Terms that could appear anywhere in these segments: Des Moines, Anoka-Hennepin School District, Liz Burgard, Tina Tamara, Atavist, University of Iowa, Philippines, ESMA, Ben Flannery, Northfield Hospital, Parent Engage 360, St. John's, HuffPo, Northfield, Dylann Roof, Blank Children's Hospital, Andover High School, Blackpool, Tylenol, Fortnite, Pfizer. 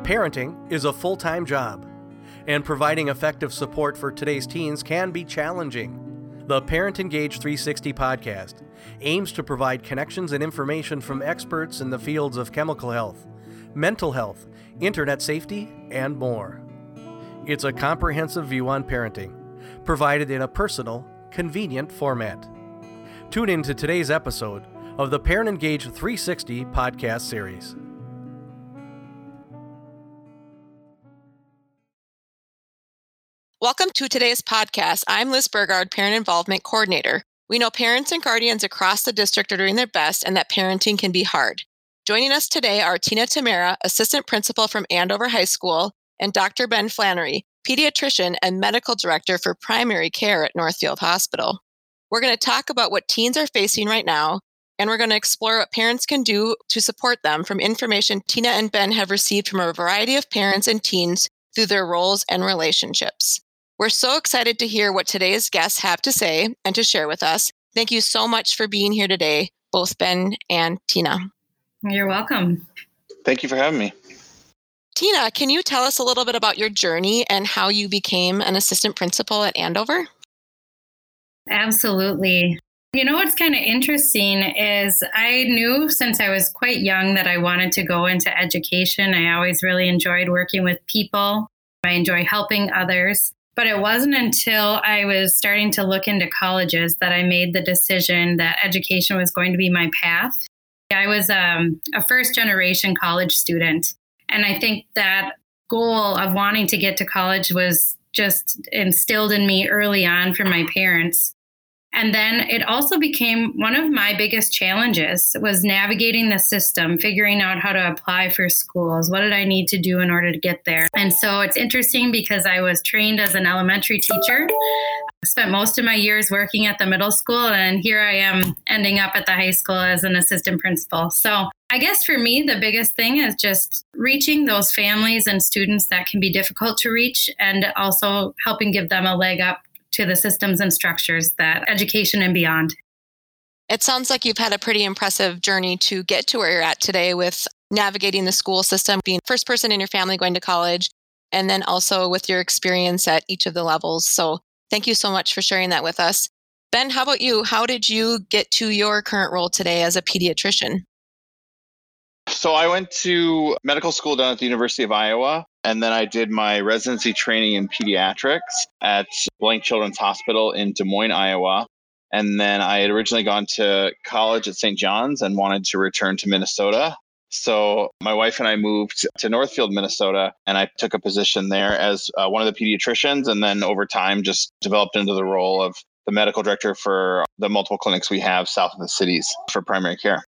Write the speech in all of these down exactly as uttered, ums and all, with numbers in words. Parenting is a full-time job, and providing effective support for today's teens can be challenging. The Parent Engage three sixty podcast aims to provide connections and information from experts in the fields of chemical health, mental health, internet safety, and more. It's a comprehensive view on parenting, provided in a personal, convenient format. Tune in to today's episode of the Parent Engage three sixty podcast series. Welcome to today's podcast. I'm Liz Burgard, Parent Involvement Coordinator. We know parents and guardians across the district are doing their best and that parenting can be hard. Joining us today are Tina Tamara, Assistant Principal from Andover High School, and Doctor Ben Flannery, Pediatrician and Medical Director for Primary Care at Northfield Hospital. We're going to talk about what teens are facing right now, and we're going to explore what parents can do to support them from information Tina and Ben have received from a variety of parents and teens through their roles and relationships. We're so excited to hear what today's guests have to say and to share with us. Thank you so much for being here today, both Ben and Tina. You're welcome. Thank you for having me. Tina, can you tell us a little bit about your journey and how you became an assistant principal at Andover? Absolutely. You know, what's kind of interesting is I knew since I was quite young that I wanted to go into education. I always really enjoyed working with people. I enjoy helping others. But it wasn't until I was starting to look into colleges that I made the decision that education was going to be my path. I was um, a first-generation college student. And I think that goal of wanting to get to college was just instilled in me early on from my parents. And then it also became one of my biggest challenges was navigating the system, figuring out how to apply for schools. What did I need to do in order to get there? And so it's interesting because I was trained as an elementary teacher. I spent most of my years working at the middle school, and here I am ending up at the high school as an assistant principal. So I guess for me, the biggest thing is just reaching those families and students that can be difficult to reach and also helping give them a leg up to the systems and structures that education and beyond. It sounds like you've had a pretty impressive journey to get to where you're at today with navigating the school system, being the first person in your family going to college, and then also with your experience at each of the levels. So thank you so much for sharing that with us. Ben, how about you? How did you get to your current role today as a pediatrician? So I went to medical school down at the University of Iowa, and then I did my residency training in pediatrics at Blank Children's Hospital in Des Moines, Iowa. And then I had originally gone to college at Saint John's and wanted to return to Minnesota. So my wife and I moved to Northfield, Minnesota, and I took a position there as uh, one of the pediatricians, and then over time just developed into the role of the medical director for the multiple clinics we have south of the cities for primary care.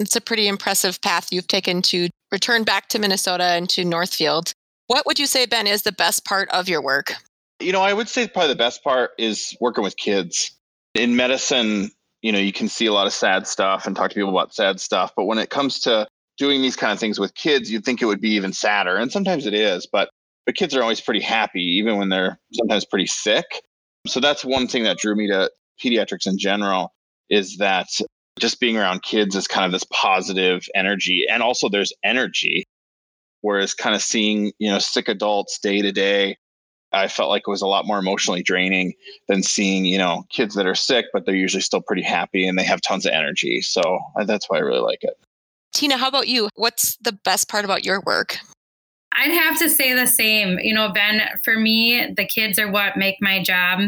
It's a pretty impressive path you've taken to return back to Minnesota and to Northfield. What would you say, Ben, is the best part of your work? You know, I would say probably the best part is working with kids. In medicine, you know, you can see a lot of sad stuff and talk to people about sad stuff. But when it comes to doing these kind of things with kids, you'd think it would be even sadder. And sometimes it is, but the kids are always pretty happy, even when they're sometimes pretty sick. So that's one thing that drew me to pediatrics in general, is that just being around kids is kind of this positive energy. And also there's energy, whereas kind of seeing, you know, sick adults day to day, I felt like it was a lot more emotionally draining than seeing, you know, kids that are sick, but they're usually still pretty happy and they have tons of energy. So that's why I really like it. Tina, how about you? What's the best part about your work? I'd have to say the same. You know, Ben, for me, the kids are what make my job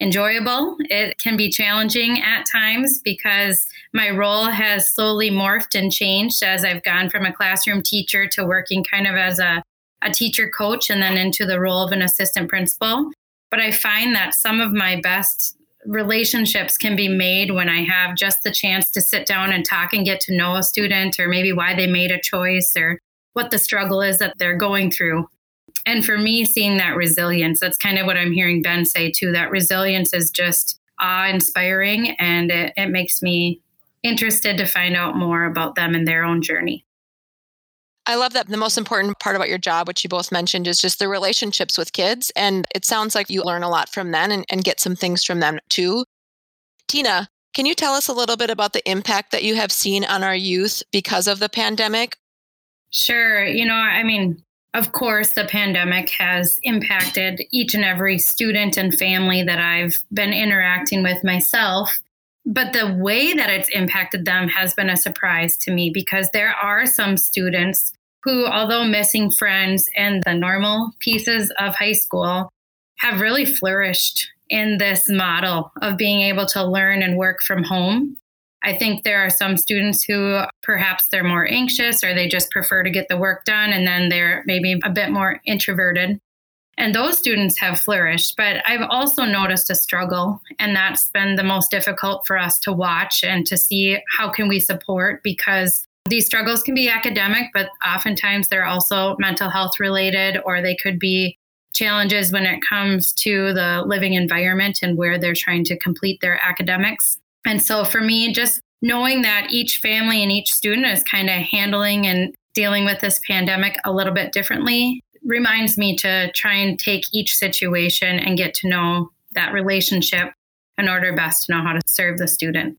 enjoyable. It can be challenging at times because my role has slowly morphed and changed as I've gone from a classroom teacher to working kind of as a, a teacher coach and then into the role of an assistant principal. But I find that some of my best relationships can be made when I have just the chance to sit down and talk and get to know a student, or maybe why they made a choice or what the struggle is that they're going through. And for me, seeing that resilience, that's kind of what I'm hearing Ben say too, that resilience is just awe-inspiring, and it, it makes me interested to find out more about them and their own journey. I love that the most important part about your job, which you both mentioned, is just the relationships with kids. And it sounds like you learn a lot from them and, and get some things from them too. Tina, can you tell us a little bit about the impact that you have seen on our youth because of the pandemic? Sure. You know, I mean, of course, the pandemic has impacted each and every student and family that I've been interacting with myself. But the way that it's impacted them has been a surprise to me, because there are some students who, although missing friends and the normal pieces of high school, have really flourished in this model of being able to learn and work from home. I think there are some students who perhaps they're more anxious, or they just prefer to get the work done, and then they're maybe a bit more introverted. And those students have flourished. But I've also noticed a struggle, and that's been the most difficult for us to watch and to see how can we support, because these struggles can be academic, but oftentimes they're also mental health related, or they could be challenges when it comes to the living environment and where they're trying to complete their academics. And so for me, just knowing that each family and each student is kind of handling and dealing with this pandemic a little bit differently reminds me to try and take each situation and get to know that relationship in order best to know how to serve the student.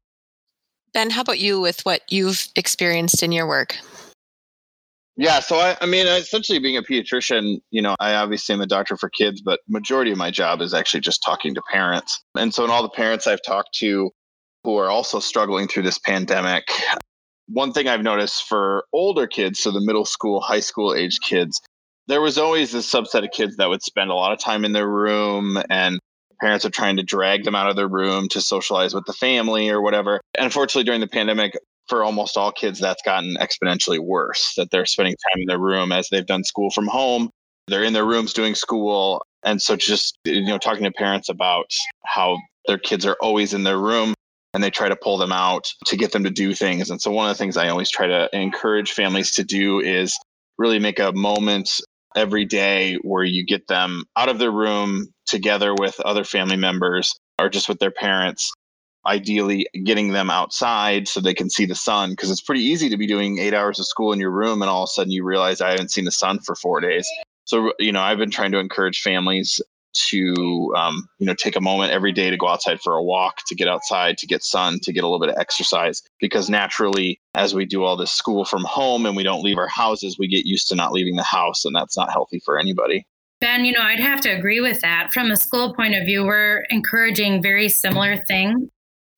Ben, how about you with what you've experienced in your work? Yeah, so I, I mean, essentially being a pediatrician, you know, I obviously am a doctor for kids, but majority of my job is actually just talking to parents. And so in all the parents I've talked to who are also struggling through this pandemic, one thing I've noticed for older kids, so the middle school, high school age kids, there was always this subset of kids that would spend a lot of time in their room, and parents are trying to drag them out of their room to socialize with the family or whatever. And unfortunately, during the pandemic, for almost all kids, that's gotten exponentially worse, that they're spending time in their room as they've done school from home. They're in their rooms doing school. And so just, you know, talking to parents about how their kids are always in their room and they try to pull them out to get them to do things. And so one of the things I always try to encourage families to do is really make a moment every day where you get them out of their room together with other family members or just with their parents. Ideally getting them outside so they can see the sun, because it's pretty easy to be doing eight hours of school in your room and all of a sudden you realize I haven't seen the sun for four days. So, you know, I've been trying to encourage families to, um, you know, take a moment every day to go outside for a walk, to get outside, to get sun, to get a little bit of exercise, because naturally, as we do all this school from home and we don't leave our houses, we get used to not leaving the house, and that's not healthy for anybody. Ben, you know, I'd have to agree with that. From a school point of view, we're encouraging very similar things.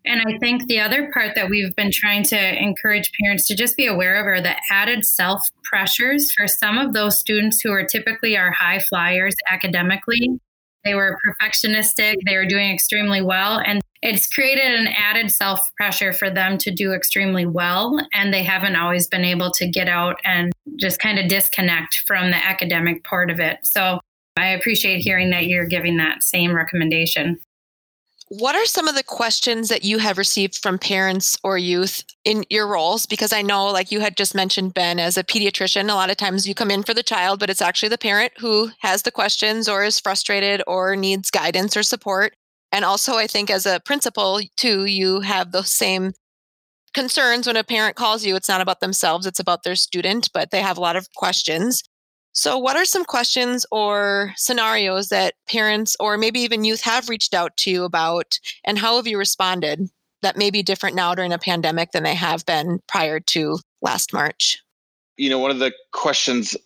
And I think the other part that we've been trying to encourage parents to just be aware of are the added self pressures for some of those students who are typically our high flyers academically. They were perfectionistic, they were doing extremely well, and it's created an added self pressure for them to do extremely well. And they haven't always been able to get out and just kind of disconnect from the academic part of it. So I appreciate hearing that you're giving that same recommendation. What are some of the questions that you have received from parents or youth in your roles? Because I know, like you had just mentioned, Ben, as a pediatrician, a lot of times you come in for the child, but it's actually the parent who has the questions or is frustrated or needs guidance or support. And also, I think as a principal, too, you have those same concerns when a parent calls you. It's not about themselves, it's about their student, but they have a lot of questions. So what are some questions or scenarios that parents or maybe even youth have reached out to you about, and how have you responded that may be different now during a pandemic than they have been prior to last March? You know, one of the questions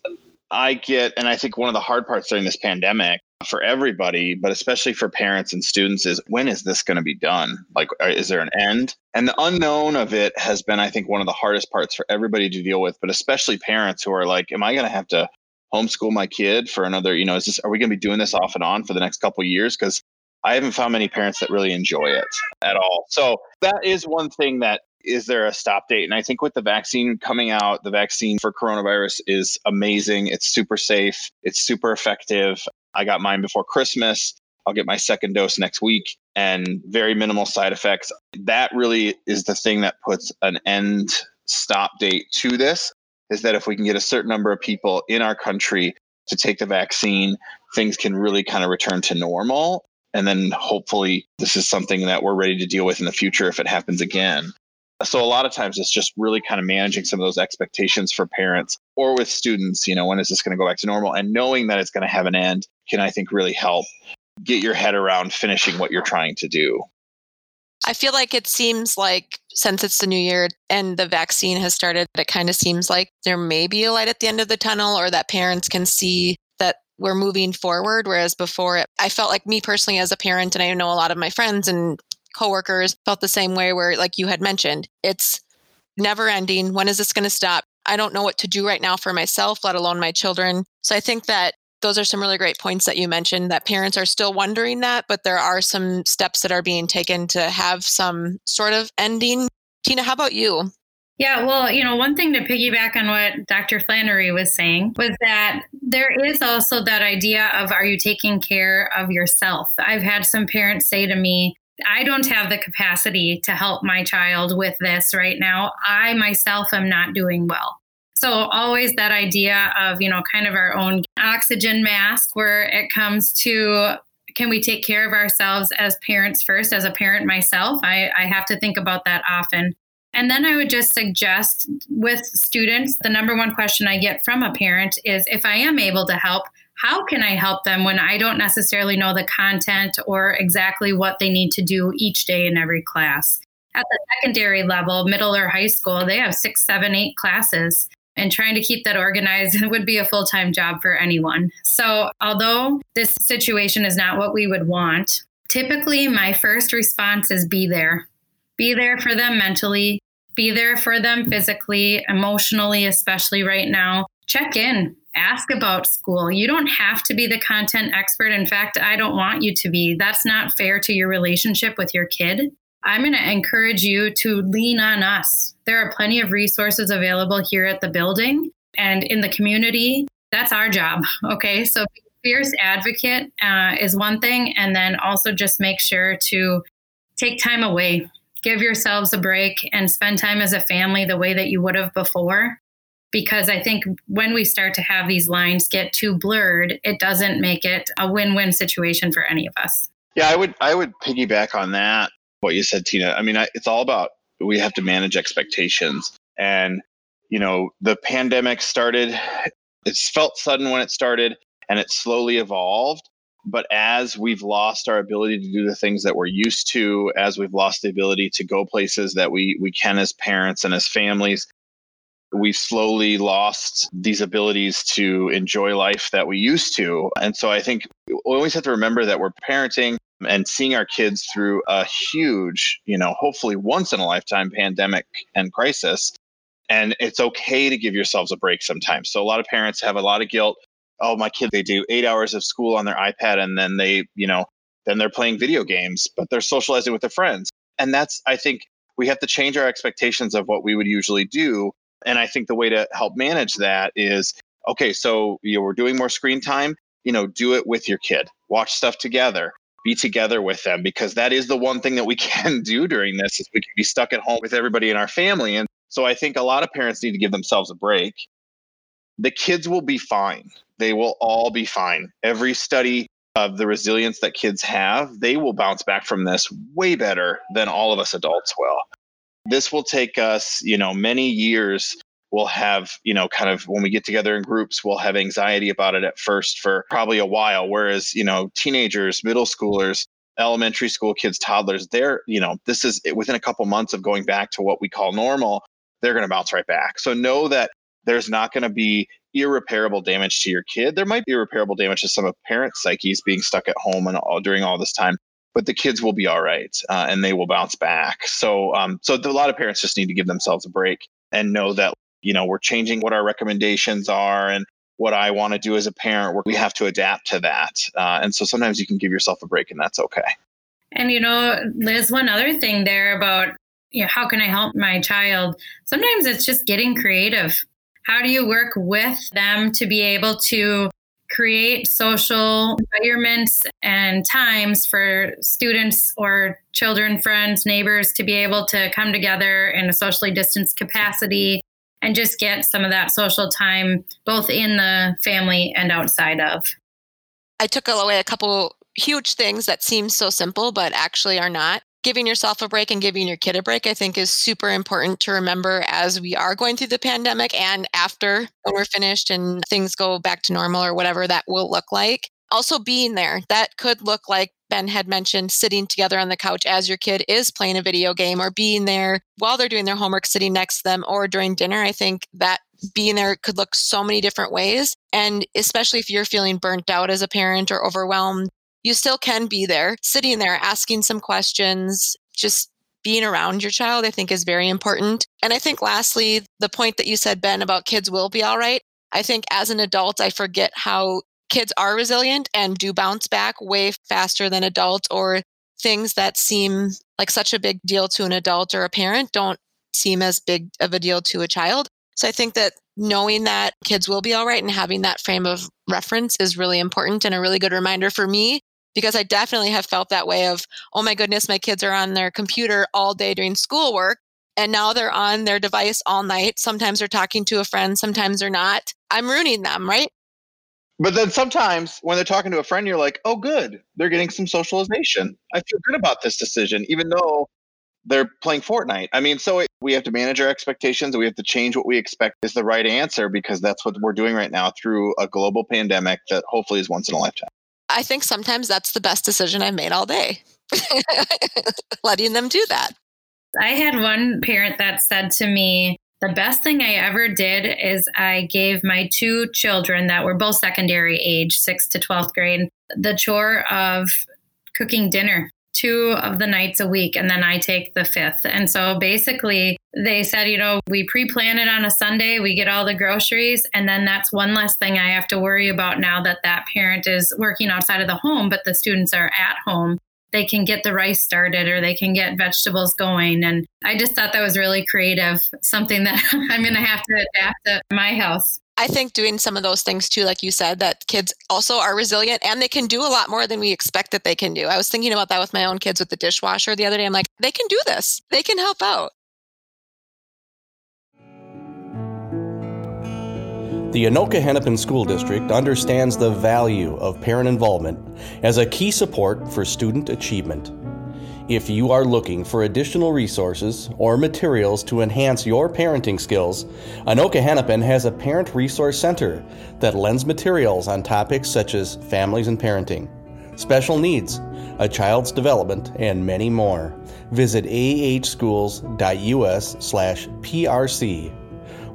I get, and I think one of the hard parts during this pandemic for everybody, but especially for parents and students, is when is this going to be done? Like, is there an end? And the unknown of it has been, I think, one of the hardest parts for everybody to deal with, but especially parents who are like, am I going to have to homeschool my kid for another, you know, is this, are we going to be doing this off and on for the next couple of years? Because I haven't found many parents that really enjoy it at all. So that is one thing, that is there a stop date? And I think with the vaccine coming out, the vaccine for coronavirus is amazing. It's super safe. It's super effective. I got mine before Christmas. I'll get my second dose next week, and very minimal side effects. That really is the thing that puts an end stop date to this. Is that if we can get a certain number of people in our country to take the vaccine, things can really kind of return to normal. And then hopefully this is something that we're ready to deal with in the future if it happens again. So a lot of times it's just really kind of managing some of those expectations for parents or with students, you know, when is this going to go back to normal? And knowing that it's going to have an end can, I think, really help get your head around finishing what you're trying to do. I feel like it seems like since it's the new year and the vaccine has started, it kind of seems like there may be a light at the end of the tunnel, or that parents can see that we're moving forward. Whereas before, it, I felt like me personally as a parent, and I know a lot of my friends and coworkers felt the same way, where, like you had mentioned, it's never ending. When is this going to stop? I don't know what to do right now for myself, let alone my children. So I think that those are some really great points that you mentioned, that parents are still wondering that, but there are some steps that are being taken to have some sort of ending. Tina, how about you? Yeah, well, you know, one thing to piggyback on what Doctor Flannery was saying was that there is also that idea of, are you taking care of yourself? I've had some parents say to me, I don't have the capacity to help my child with this right now. I myself am not doing well. So always that idea of, you know, kind of our own oxygen mask where it comes to, can we take care of ourselves as parents first? As a parent myself, I, I have to think about that often. And then I would just suggest with students, the number one question I get from a parent is, if I am able to help, how can I help them when I don't necessarily know the content or exactly what they need to do each day in every class? At the secondary level, middle or high school, they have six, seven, eight classes. And trying to keep that organized would be a full-time job for anyone. So although this situation is not what we would want, typically my first response is be there. Be there for them mentally. Be there for them physically, emotionally, especially right now. Check in. Ask about school. You don't have to be the content expert. In fact, I don't want you to be. That's not fair to your relationship with your kid. I'm going to encourage you to lean on us. There are plenty of resources available here at the building and in the community. That's our job. Okay. So fierce advocate uh, is one thing. And then also just make sure to take time away, give yourselves a break, and spend time as a family the way that you would have before. Because I think when we start to have these lines get too blurred, it doesn't make it a win-win situation for any of us. Yeah, I would, I would piggyback on that. What you said, Tina. I mean, I, it's all about, we have to manage expectations. And, you know, the pandemic started, it felt sudden when it started, and it slowly evolved. But as we've lost our ability to do the things that we're used to, as we've lost the ability to go places that we, we can as parents and as families, we've slowly lost these abilities to enjoy life that we used to. And so I think we always have to remember that we're parenting and seeing our kids through a huge, you know, hopefully once in a lifetime pandemic and crisis. And it's okay to give yourselves a break sometimes. So a lot of parents have a lot of guilt. Oh, my kid, they do eight hours of school on their iPad, and then they, you know, then they're playing video games, but they're socializing with their friends. And that's, I think we have to change our expectations of what we would usually do. And I think the way to help manage that is, okay, so you know, we're doing more screen time, you know, do it with your kid, watch stuff together. Be together with them, because that is the one thing that we can do during this is we can be stuck at home with everybody in our family. And so I think a lot of parents need to give themselves a break. The kids will be fine. They will all be fine. Every study of the resilience that kids have, they will bounce back from this way better than all of us adults will. This will take us, you know, many years. We'll have, you know, kind of when we get together in groups, we'll have anxiety about it at first for probably a while. Whereas, you know, teenagers, middle schoolers, elementary school kids, toddlers, they're, you know, this is within a couple months of going back to what we call normal, they're going to bounce right back. So know that there's not going to be irreparable damage to your kid. There might be irreparable damage to some of parents' psyches being stuck at home and all during all this time, but the kids will be all right uh, and they will bounce back. So, um, so a lot of parents just need to give themselves a break and know that, you know, we're changing what our recommendations are and what I want to do as a parent. We have to adapt to that. Uh, and so sometimes you can give yourself a break, and that's okay. And, you know, Liz, one other thing there about, you know, how can I help my child? Sometimes it's just getting creative. How do you work with them to be able to create social environments and times for students or children, friends, neighbors to be able to come together in a socially distanced capacity? And just get some of that social time, both in the family and outside of. I took away a couple huge things that seem so simple, but actually are not. Giving yourself a break and giving your kid a break, I think, is super important to remember as we are going through the pandemic and after when we're finished and things go back to normal or whatever that will look like. Also being there, that could look like Ben had mentioned, sitting together on the couch as your kid is playing a video game, or being there while they're doing their homework, sitting next to them, or during dinner. I think that being there could look so many different ways. And especially if you're feeling burnt out as a parent or overwhelmed, you still can be there, sitting there, asking some questions, just being around your child, I think is very important. And I think lastly, the point that you said, Ben, about kids will be all right. I think as an adult, I forget how kids are resilient and do bounce back way faster than adults, or things that seem like such a big deal to an adult or a parent don't seem as big of a deal to a child. So I think that knowing that kids will be all right and having that frame of reference is really important and a really good reminder for me, because I definitely have felt that way of, oh my goodness, my kids are on their computer all day doing schoolwork, and now they're on their device all night. Sometimes they're talking to a friend, sometimes they're not. I'm ruining them, right? But then sometimes when they're talking to a friend, you're like, oh, good, they're getting some socialization. I feel good about this decision, even though they're playing Fortnite. I mean, so it, we have to manage our expectations, and we have to change what we expect is the right answer, because that's what we're doing right now through a global pandemic that hopefully is once in a lifetime. I think sometimes that's the best decision I've made all day, letting them do that. I had one parent that said to me, the best thing I ever did is I gave my two children that were both secondary age, sixth to twelfth grade, the chore of cooking dinner two of the nights a week, and then I take the fifth. And so basically they said, you know, we pre-plan it on a Sunday, we get all the groceries, and then that's one less thing I have to worry about now that that parent is working outside of the home, but the students are at home. They can get the rice started, or they can get vegetables going. And I just thought that was really creative, something that I'm going to have to adapt at my house. I think doing some of those things too, like you said, that kids also are resilient and they can do a lot more than we expect that they can do. I was thinking about that with my own kids with the dishwasher the other day. I'm like, they can do this. They can help out. The Anoka-Hennepin School District understands the value of parent involvement as a key support for student achievement. If you are looking for additional resources or materials to enhance your parenting skills, Anoka-Hennepin has a parent resource center that lends materials on topics such as families and parenting, special needs, a child's development, and many more. Visit a h schools dot u s slash p r c.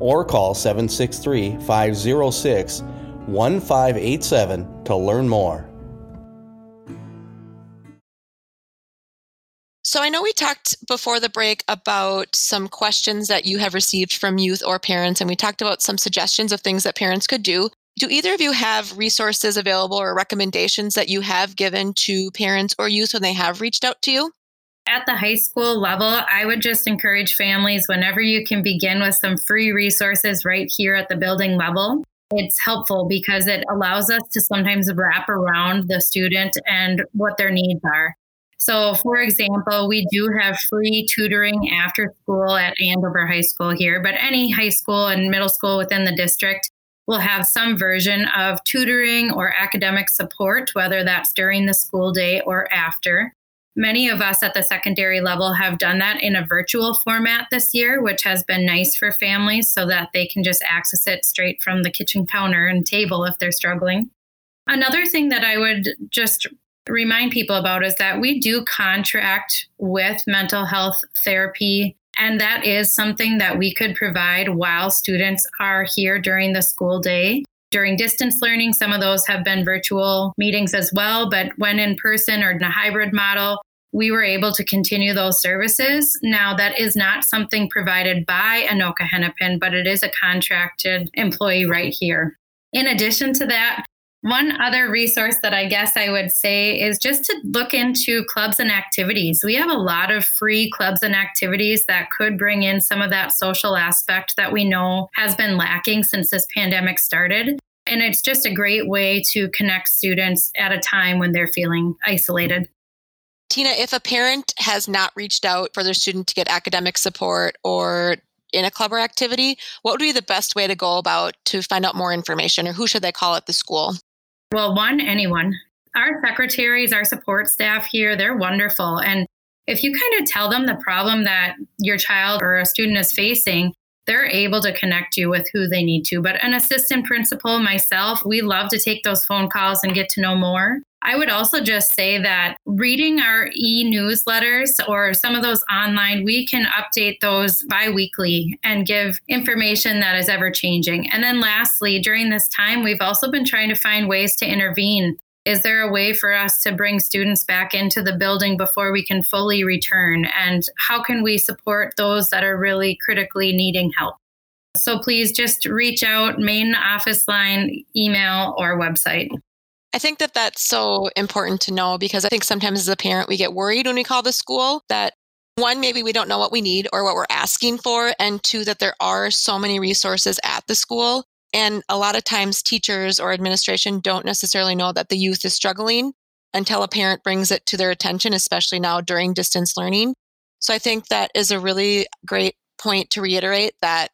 or call seven six three, five zero six, one five eight seven to learn more. So I know we talked before the break about some questions that you have received from youth or parents, and we talked about some suggestions of things that parents could do. Do either of you have resources available or recommendations that you have given to parents or youth when they have reached out to you? At the high school level, I would just encourage families whenever you can begin with some free resources right here at the building level. It's helpful because it allows us to sometimes wrap around the student and what their needs are. So, for example, we do have free tutoring after school at Andover High School here, but any high school and middle school within the district will have some version of tutoring or academic support, whether that's during the school day or after. Many of us at the secondary level have done that in a virtual format this year, which has been nice for families so that they can just access it straight from the kitchen counter and table if they're struggling. Another thing that I would just remind people about is that we do contract with mental health therapy, and that is something that we could provide while students are here during the school day. During distance learning, some of those have been virtual meetings as well, but when in person or in a hybrid model, we were able to continue those services. Now, that is not something provided by Anoka-Hennepin, but it is a contracted employee right here. In addition to that, one other resource that I guess I would say is just to look into clubs and activities. We have a lot of free clubs and activities that could bring in some of that social aspect that we know has been lacking since this pandemic started. And it's just a great way to connect students at a time when they're feeling isolated. Tina, if a parent has not reached out for their student to get academic support or in a club or activity, what would be the best way to go about to find out more information, or who should they call at the school? Well, one, anyone. Our secretaries, our support staff here, they're wonderful. And if you kind of tell them the problem that your child or a student is facing, they're able to connect you with who they need to. But an assistant principal, myself, we love to take those phone calls and get to know more. I would also just say that reading our e-newsletters or some of those online, we can update those bi-weekly and give information that is ever-changing. And then lastly, during this time, we've also been trying to find ways to intervene. Is there a way for us to bring students back into the building before we can fully return? And how can we support those that are really critically needing help? So please just reach out, main office line, email, or website. I think that that's so important to know, because I think sometimes as a parent, we get worried when we call the school that one, maybe we don't know what we need or what we're asking for, and two, that there are so many resources at the school. And a lot of times teachers or administration don't necessarily know that the youth is struggling until a parent brings it to their attention, especially now during distance learning. So I think that is a really great point to reiterate, that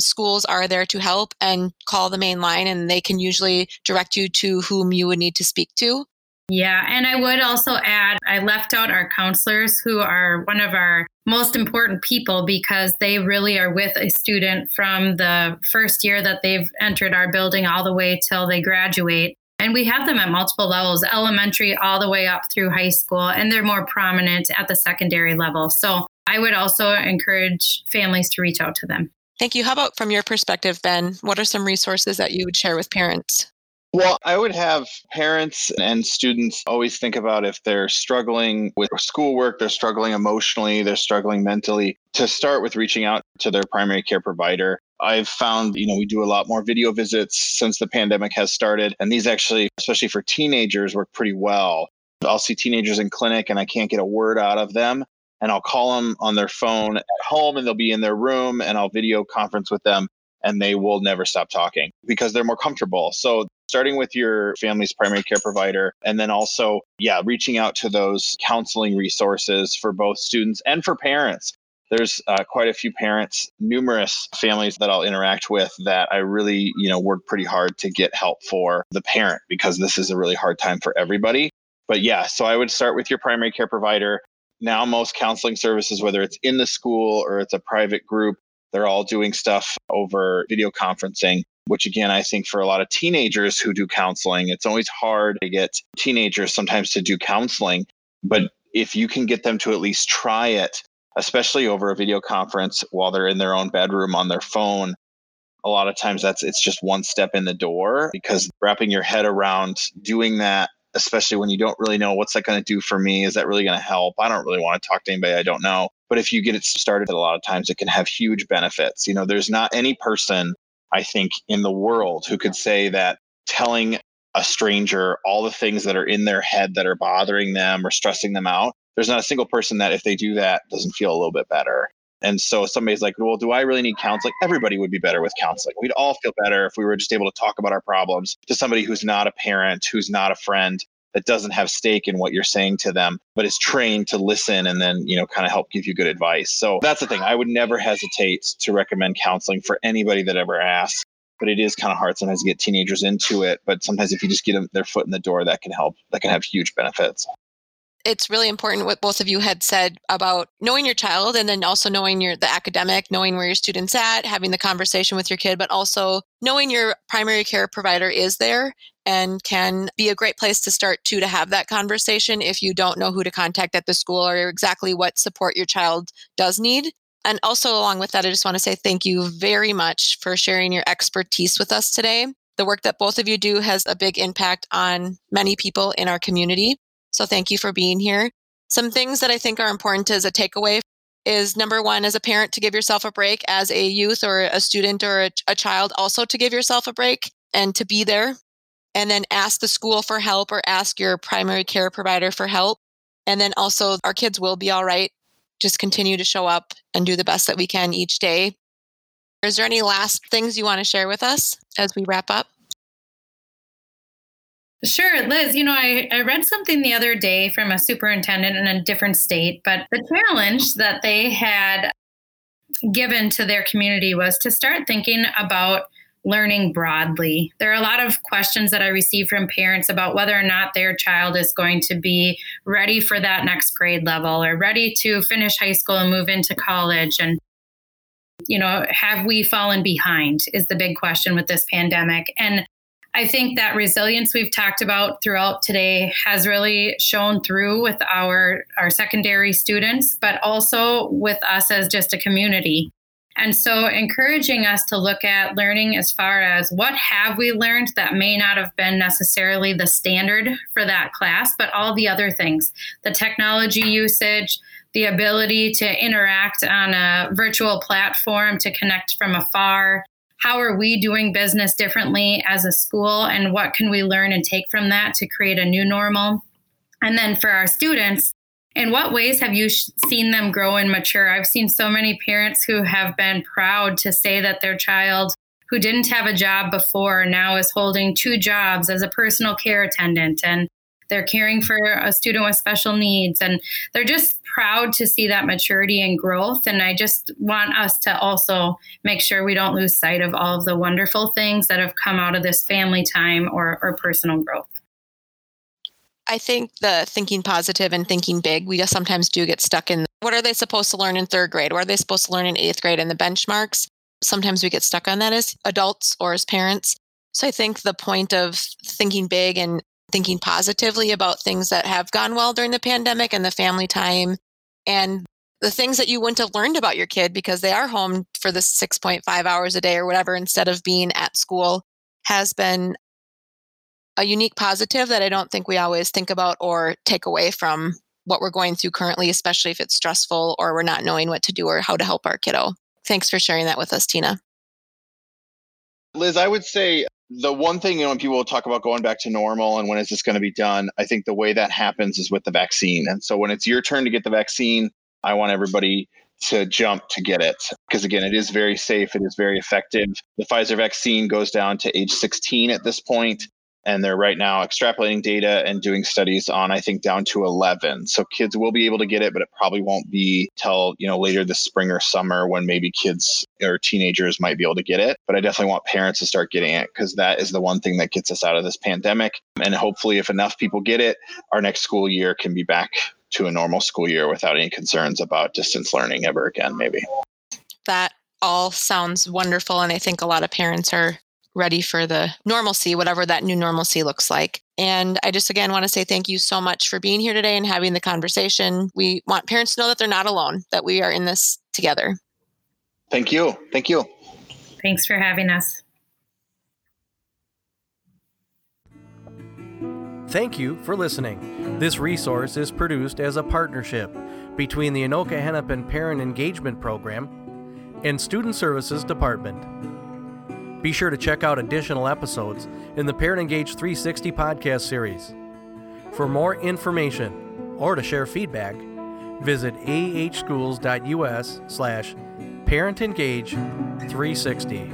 schools are there to help, and call the main line and they can usually direct you to whom you would need to speak to. Yeah. And I would also add, I left out our counselors, who are one of our most important people, because they really are with a student from the first year that they've entered our building all the way till they graduate. And we have them at multiple levels, elementary all the way up through high school, and they're more prominent at the secondary level. So I would also encourage families to reach out to them. Thank you. How about from your perspective, Ben, what are some resources that you would share with parents? Well, I would have parents and students always think about, if they're struggling with schoolwork, they're struggling emotionally, they're struggling mentally, to start with reaching out to their primary care provider. I've found, you know, we do a lot more video visits since the pandemic has started, and these actually, especially for teenagers, work pretty well. I'll see teenagers in clinic and I can't get a word out of them, and I'll call them on their phone at home and they'll be in their room, and I'll video conference with them, and they will never stop talking because they're more comfortable. So starting with your family's primary care provider, and then also, yeah, reaching out to those counseling resources for both students and for parents. There's uh, quite a few parents, numerous families that I'll interact with that I really, you know, work pretty hard to get help for the parent, because this is a really hard time for everybody. But yeah, so I would start with your primary care provider. Now, most counseling services, whether it's in the school or it's a private group, they're all doing stuff over video conferencing, which again, I think for a lot of teenagers who do counseling, it's always hard to get teenagers sometimes to do counseling. But if you can get them to at least try it, especially over a video conference while they're in their own bedroom on their phone, a lot of times that's it's just one step in the door, because wrapping your head around doing that, especially when you don't really know, what's that going to do for me? Is that really going to help? I don't really want to talk to anybody I don't know. But if you get it started, a lot of times it can have huge benefits. You know, there's not any person, I think, in the world who could say that telling a stranger all the things that are in their head that are bothering them or stressing them out, there's not a single person that if they do that doesn't feel a little bit better. And so somebody's like, well, do I really need counseling? Everybody would be better with counseling. We'd all feel better if we were just able to talk about our problems to somebody who's not a parent, who's not a friend, that doesn't have stake in what you're saying to them, but is trained to listen and then, you know, kind of help give you good advice. So that's the thing. I would never hesitate to recommend counseling for anybody that ever asks, but it is kind of hard sometimes to get teenagers into it. But sometimes if you just get them their foot in the door, that can help, that can have huge benefits. It's really important what both of you had said about knowing your child, and then also knowing your the academic, knowing where your student's at, having the conversation with your kid, but also knowing your primary care provider is there and can be a great place to start too, to have that conversation if you don't know who to contact at the school or exactly what support your child does need. And also along with that, I just want to say thank you very much for sharing your expertise with us today. The work that both of you do has a big impact on many people in our community. So thank you for being here. Some things that I think are important as a takeaway is, number one, as a parent, to give yourself a break, as a youth or a student or a, a child, also to give yourself a break and to be there. And then ask the school for help or ask your primary care provider for help. And then also, our kids will be all right. Just continue to show up and do the best that we can each day. Is there any last things you want to share with us as we wrap up? Sure, Liz. You know, I, I read something the other day from a superintendent in a different state, but the challenge that they had given to their community was to start thinking about learning broadly. There are a lot of questions that I receive from parents about whether or not their child is going to be ready for that next grade level or ready to finish high school and move into college. And, you know, have we fallen behind is the big question with this pandemic. And I think that resilience we've talked about throughout today has really shown through with our, our secondary students, but also with us as just a community. And so encouraging us to look at learning as far as what have we learned that may not have been necessarily the standard for that class, but all the other things, the technology usage, the ability to interact on a virtual platform, to connect from afar. How are we doing business differently as a school, and what can we learn and take from that to create a new normal? And then for our students, in what ways have you sh- seen them grow and mature? I've seen so many parents who have been proud to say that their child who didn't have a job before now is holding two jobs as a personal care attendant, and they're caring for a student with special needs, and they're just proud to see that maturity and growth. And I just want us to also make sure we don't lose sight of all of the wonderful things that have come out of this family time or, or personal growth. I think the thinking positive and thinking big, we just sometimes do get stuck in what are they supposed to learn in third grade? What are they supposed to learn in eighth grade? And the benchmarks, sometimes we get stuck on that as adults or as parents. So I think the point of thinking big and thinking positively about things that have gone well during the pandemic and the family time and the things that you wouldn't have learned about your kid because they are home for the six point five hours a day or whatever instead of being at school has been a unique positive that I don't think we always think about or take away from what we're going through currently, especially if it's stressful or we're not knowing what to do or how to help our kiddo. Thanks for sharing that with us, Tina. Liz, I would say the one thing, you know, when people talk about going back to normal and when is this going to be done, I think the way that happens is with the vaccine. And so when it's your turn to get the vaccine, I want everybody to jump to get it. Because again, it is very safe. It is very effective. The Pfizer vaccine goes down to age sixteen at this point, and they're right now extrapolating data and doing studies on, I think, down to eleven. So kids will be able to get it, but it probably won't be till, you know, later this spring or summer when maybe kids or teenagers might be able to get it. But I definitely want parents to start getting it because that is the one thing that gets us out of this pandemic. And hopefully if enough people get it, our next school year can be back to a normal school year without any concerns about distance learning ever again, maybe. That all sounds wonderful. And I think a lot of parents are ready for the normalcy, whatever that new normalcy looks like. And I just, again, want to say thank you so much for being here today and having the conversation. We want parents to know that they're not alone, that we are in this together. Thank you. Thank you. Thanks for having us. Thank you for listening. This resource is produced as a partnership between the Anoka-Hennepin Parent Engagement Program and Student Services Department. Be sure to check out additional episodes in the Parent Engage three sixty podcast series. For more information or to share feedback, visit ah schools dot u s slash parent engage three sixty.